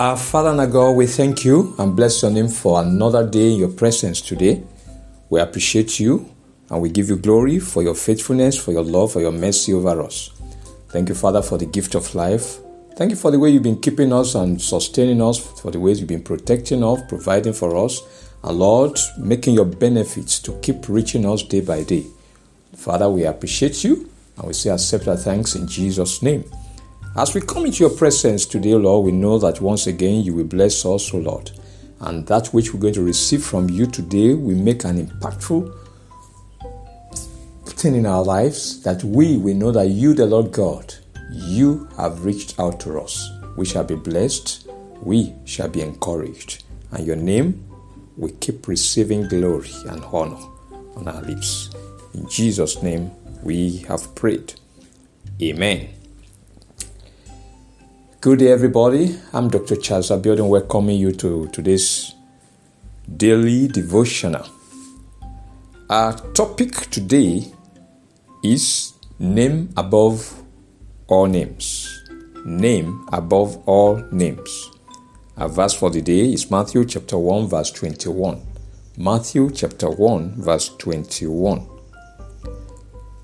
Our Father and our God, we thank you and bless your name for another day in your presence today. We appreciate you and we give you glory for your faithfulness, for your love, for your mercy over us. Thank you, Father, for the gift of life. Thank you for the way you've been keeping us and sustaining us, for the ways you've been protecting us, providing for us, and Lord, making your benefits to keep reaching us day by day. Father, we appreciate you and we say accept our thanks in Jesus' name. As we come into your presence today, Lord, we know that once again you will bless us, O Lord. And that which we're going to receive from you today will make an impactful thing in our lives, that we know that you, the Lord God, you have reached out to us. We shall be blessed. We shall be encouraged. And your name will keep receiving glory and honor on our lips. In Jesus' name, we have prayed. Amen. Good day, everybody. I'm Dr. Charles Abiodun, welcoming you to today's Daily Devotional. Our topic today is Name Above All Names. Name above all names. Our verse for the day is Matthew chapter 1 verse 21. Matthew chapter 1 verse 21.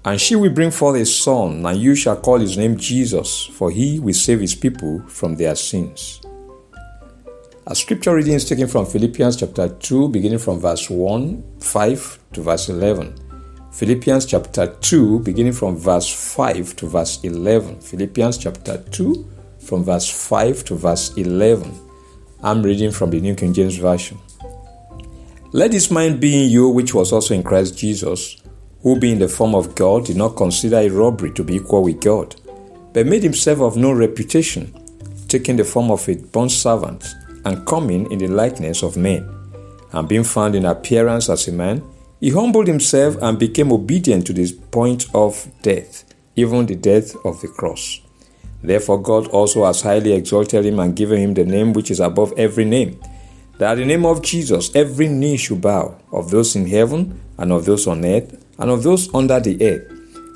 And she will bring forth a son, and you shall call his name Jesus, for he will save his people from their sins. A scripture reading is taken from Philippians chapter 2, beginning from verse 5 to verse 11. Philippians chapter 2, beginning from verse 5 to verse 11. Philippians chapter 2, from verse 5 to verse 11. I'm reading from the New King James Version. Let this mind be in you, which was also in Christ Jesus, who being in the form of God, did not consider it robbery to be equal with God, but made himself of no reputation, taking the form of a bondservant, and coming in the likeness of men. And being found in appearance as a man, he humbled himself and became obedient to the point of death, even the death of the cross. Therefore God also has highly exalted him and given him the name which is above every name, that at the name of Jesus every knee should bow, of those in heaven, and of those on earth, and of those under the earth,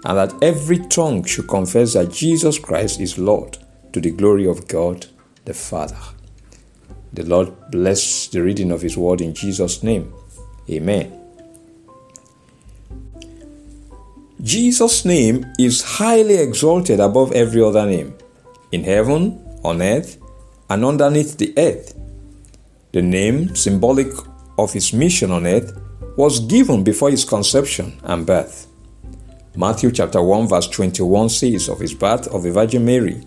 and that every tongue should confess that Jesus Christ is Lord, to the glory of God the Father. The Lord bless the reading of his word in Jesus' name. Amen. Jesus' name is highly exalted above every other name, in heaven, on earth, and underneath the earth. The name, symbolic of his mission on earth, was given before his conception and birth. Matthew chapter 1 verse 21 says of his birth of the Virgin Mary,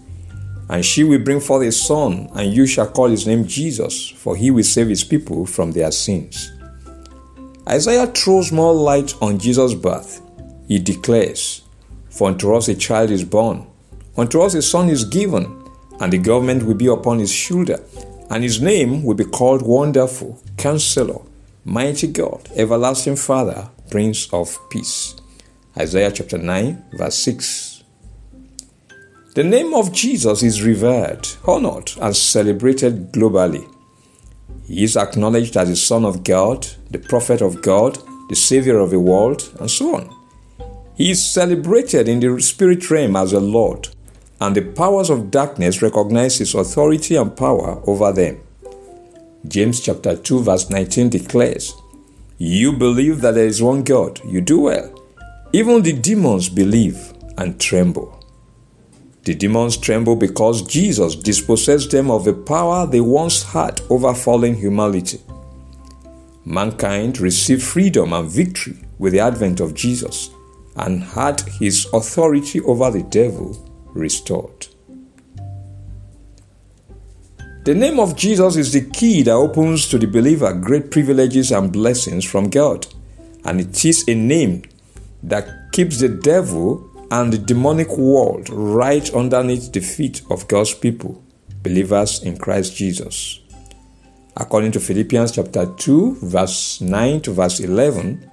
and she will bring forth a son, and you shall call his name Jesus, for he will save his people from their sins. Isaiah throws more light on Jesus' birth. He declares, for unto us a child is born, unto us a son is given, and the government will be upon his shoulder, and his name will be called Wonderful, Counselor, Mighty God, Everlasting Father, Prince of Peace. Isaiah chapter 9, verse 6. The name of Jesus is revered, honored, and celebrated globally. He is acknowledged as the Son of God, the Prophet of God, the Savior of the world, and so on. He is celebrated in the spirit realm as a Lord, and the powers of darkness recognize his authority and power over them. James chapter 2 verse 19 declares, you believe that there is one God, you do well. Even the demons believe and tremble. The demons tremble because Jesus dispossessed them of the power they once had over fallen humanity. Mankind received freedom and victory with the advent of Jesus, and had his authority over the devil restored. The name of Jesus is the key that opens to the believer great privileges and blessings from God, and it is a name that keeps the devil and the demonic world right underneath the feet of God's people, believers in Christ Jesus. According to Philippians chapter 2, verse 9 to verse 11,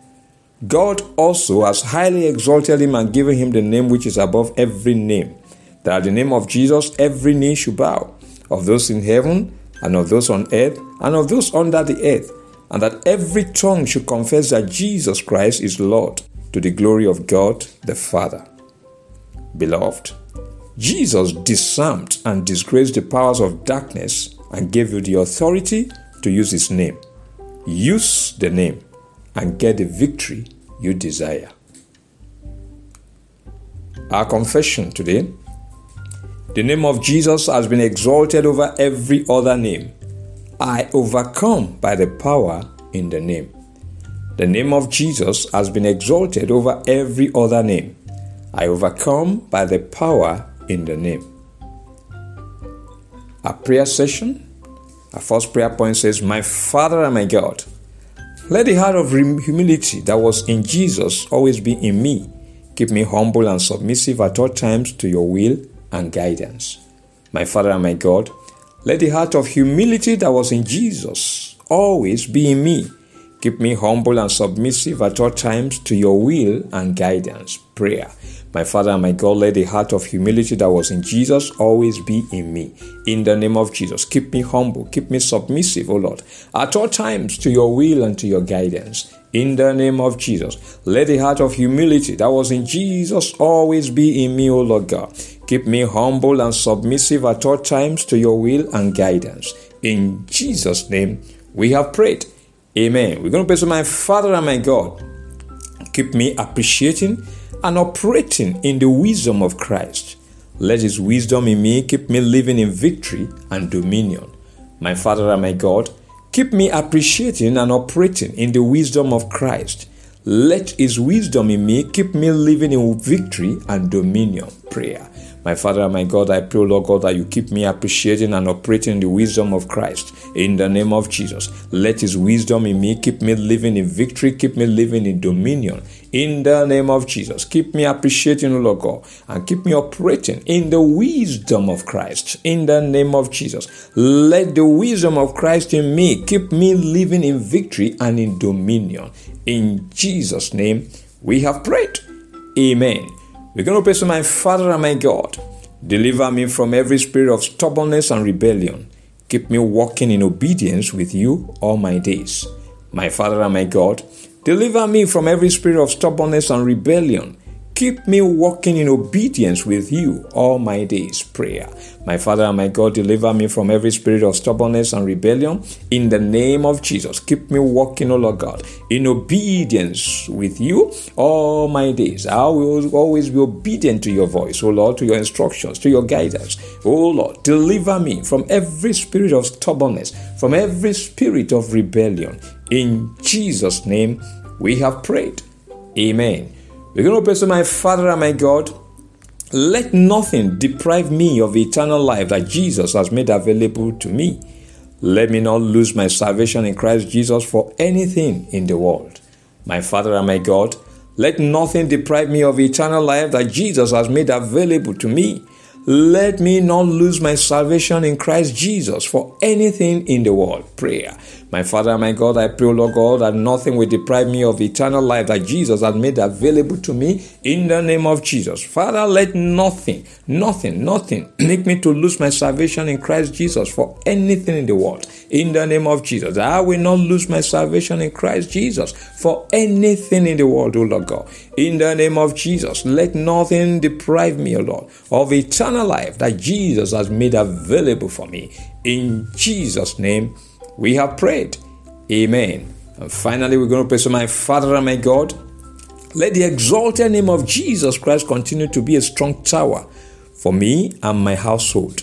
God also has highly exalted him and given him the name which is above every name, that at the name of Jesus every knee should bow, of those in heaven, and of those on earth, and of those under the earth, and that every tongue should confess that Jesus Christ is Lord, to the glory of God the Father. Beloved, Jesus disarmed and disgraced the powers of darkness and gave you the authority to use his name. Use the name and get the victory you desire. Our confession today: the name of Jesus has been exalted over every other name. I overcome by the power in the name. The name of Jesus has been exalted over every other name. I overcome by the power in the name. Our prayer session. Our first prayer point says, "My Father and my God, let the heart of humility that was in Jesus always be in me. Keep me humble and submissive at all times to your will and guidance." My Father and my God, let the heart of humility that was in Jesus always be in me. Keep me humble and submissive at all times to your will and guidance. Prayer. My Father and my God, let the heart of humility that was in Jesus always be in me. In the name of Jesus, keep me humble, keep me submissive, O Lord, at all times to your will and to your guidance. In the name of Jesus, let the heart of humility that was in Jesus always be in me, O Lord God. Keep me humble and submissive at all times to your will and guidance. In Jesus' name, we have prayed. Amen. We're going to pray to my Father and my God. Keep me appreciating and operating in the wisdom of Christ. Let his wisdom in me keep me living in victory and dominion. My Father and my God, keep me appreciating and operating in the wisdom of Christ. Let his wisdom in me keep me living in victory and dominion. Prayer. My Father and my God, I pray, Lord God, that you keep me appreciating and operating in the wisdom of Christ. In the name of Jesus, let his wisdom in me keep me living in victory, keep me living in dominion. In the name of Jesus, keep me appreciating, Lord God, and keep me operating in the wisdom of Christ. In the name of Jesus, let the wisdom of Christ in me keep me living in victory and in dominion. In Jesus' name, we have prayed. Amen. We're going to pray to my Father and my God. Deliver me from every spirit of stubbornness and rebellion. Keep me walking in obedience with you all my days. My Father and my God, deliver me from every spirit of stubbornness and rebellion. Keep me walking in obedience with you all my days. Prayer. My Father and my God, deliver me from every spirit of stubbornness and rebellion. In the name of Jesus, keep me walking, O Lord God, in obedience with you all my days. I will always be obedient to your voice, O Lord, to your instructions, to your guidance. O Lord, deliver me from every spirit of stubbornness, from every spirit of rebellion. In Jesus' name, we have prayed. Amen. We're going to pray to my Father and my God. Let nothing deprive me of eternal life that Jesus has made available to me. Let me not lose my salvation in Christ Jesus for anything in the world. My Father and my God, let nothing deprive me of eternal life that Jesus has made available to me. Let me not lose my salvation in Christ Jesus for anything in the world. Prayer. My Father and my God, I pray, Lord God, that nothing will deprive me of eternal life that Jesus has made available to me in the name of Jesus. Father, let nothing make me to lose my salvation in Christ Jesus for anything in the world. In the name of Jesus, I will not lose my salvation in Christ Jesus for anything in the world, O Lord God. In the name of Jesus, let nothing deprive me, O Lord, of eternal life that Jesus has made available for me. In Jesus' name, we have prayed. Amen. And finally, we're going to pray to my Father and my God. Let the exalted name of Jesus Christ continue to be a strong tower for me and my household.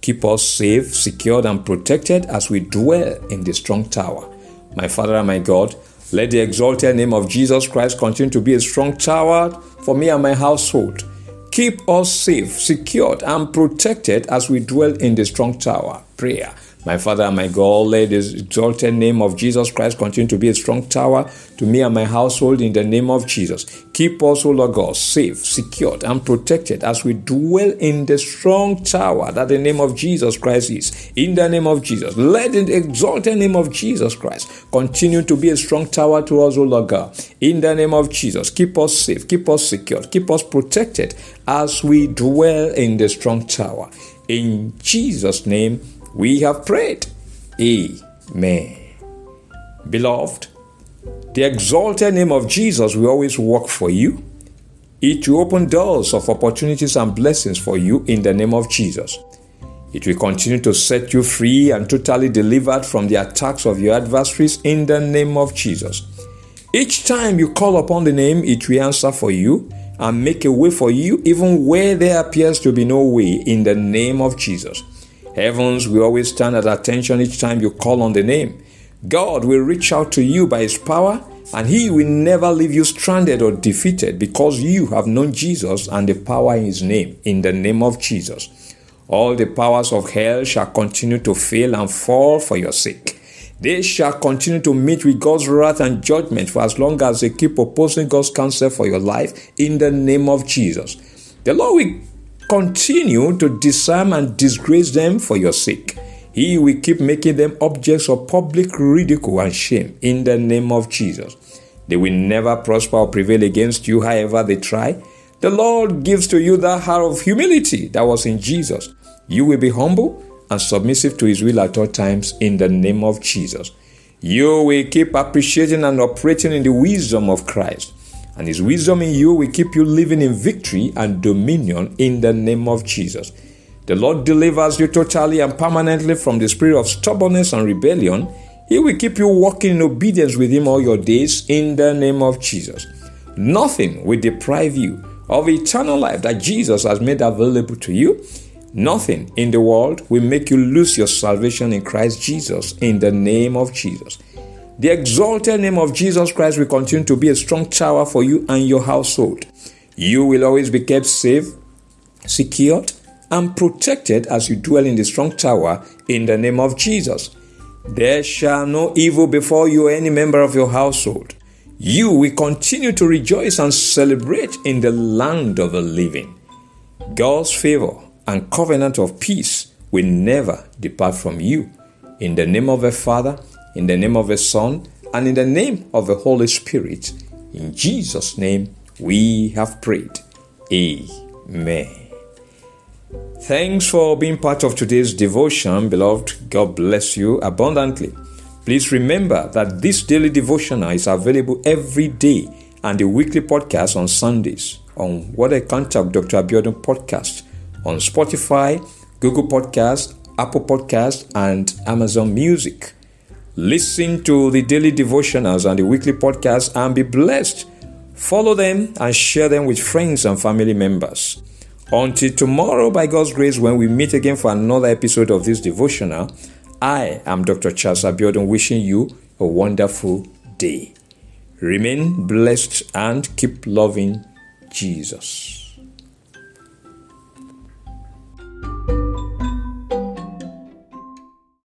Keep us safe, secured, and protected as we dwell in the strong tower. My Father and my God, let the exalted name of Jesus Christ continue to be a strong tower for me and my household. Keep us safe, secured, and protected as we dwell in the strong tower. Prayer. My Father and my God, let the exalted name of Jesus Christ continue to be a strong tower to me and my household in the name of Jesus. Keep us, O Lord God, safe, secured, and protected as we dwell in the strong tower that the name of Jesus Christ is. In the name of Jesus, let the exalted name of Jesus Christ continue to be a strong tower to us, O Lord God. In the name of Jesus, keep us safe, keep us secured, keep us protected as we dwell in the strong tower. In Jesus' name, we have prayed. Amen. Beloved, the exalted name of Jesus will always work for you. It will open doors of opportunities and blessings for you in the name of Jesus. It will continue to set you free and totally delivered from the attacks of your adversaries in the name of Jesus. Each time you call upon the name, it will answer for you and make a way for you even where there appears to be no way in the name of Jesus. Heavens will always stand at attention each time you call on the name. God will reach out to you by His power, and He will never leave you stranded or defeated because you have known Jesus and the power in His name, in the name of Jesus. All the powers of hell shall continue to fail and fall for your sake. They shall continue to meet with God's wrath and judgment for as long as they keep opposing God's counsel for your life in the name of Jesus. The Lord will continue to disarm and disgrace them for your sake. He will keep making them objects of public ridicule and shame in the name of Jesus. They will never prosper or prevail against you, however they try. The Lord gives to you that heart of humility that was in Jesus. You will be humble and submissive to His will at all times in the name of Jesus. You will keep appreciating and operating in the wisdom of Christ, and His wisdom in you will keep you living in victory and dominion in the name of Jesus. The Lord delivers you totally and permanently from the spirit of stubbornness and rebellion. He will keep you walking in obedience with Him all your days in the name of Jesus. Nothing will deprive you of eternal life that Jesus has made available to you. Nothing in the world will make you lose your salvation in Christ Jesus in the name of Jesus. The exalted name of Jesus Christ will continue to be a strong tower for you and your household. You will always be kept safe, secured, and protected as you dwell in the strong tower in the name of Jesus. There shall no evil befall you or any member of your household. You will continue to rejoice and celebrate in the land of the living. God's favor and covenant of peace will never depart from you. In the name of the Father, in the name of the Son, and in the name of the Holy Spirit, in Jesus' name we have prayed. Amen. Thanks for being part of today's devotion, beloved. God bless you abundantly. Please remember that this daily devotional is available every day and the weekly podcast on Sundays on Word In Contact Dr. Abiodun podcast, on Spotify, Google Podcasts, Apple Podcasts, and Amazon Music. Listen to the daily devotionals and the weekly podcasts and be blessed. Follow them and share them with friends and family members. Until tomorrow, by God's grace, when we meet again for another episode of this devotional, I am Dr. Charles Abiodun wishing you a wonderful day. Remain blessed and keep loving Jesus.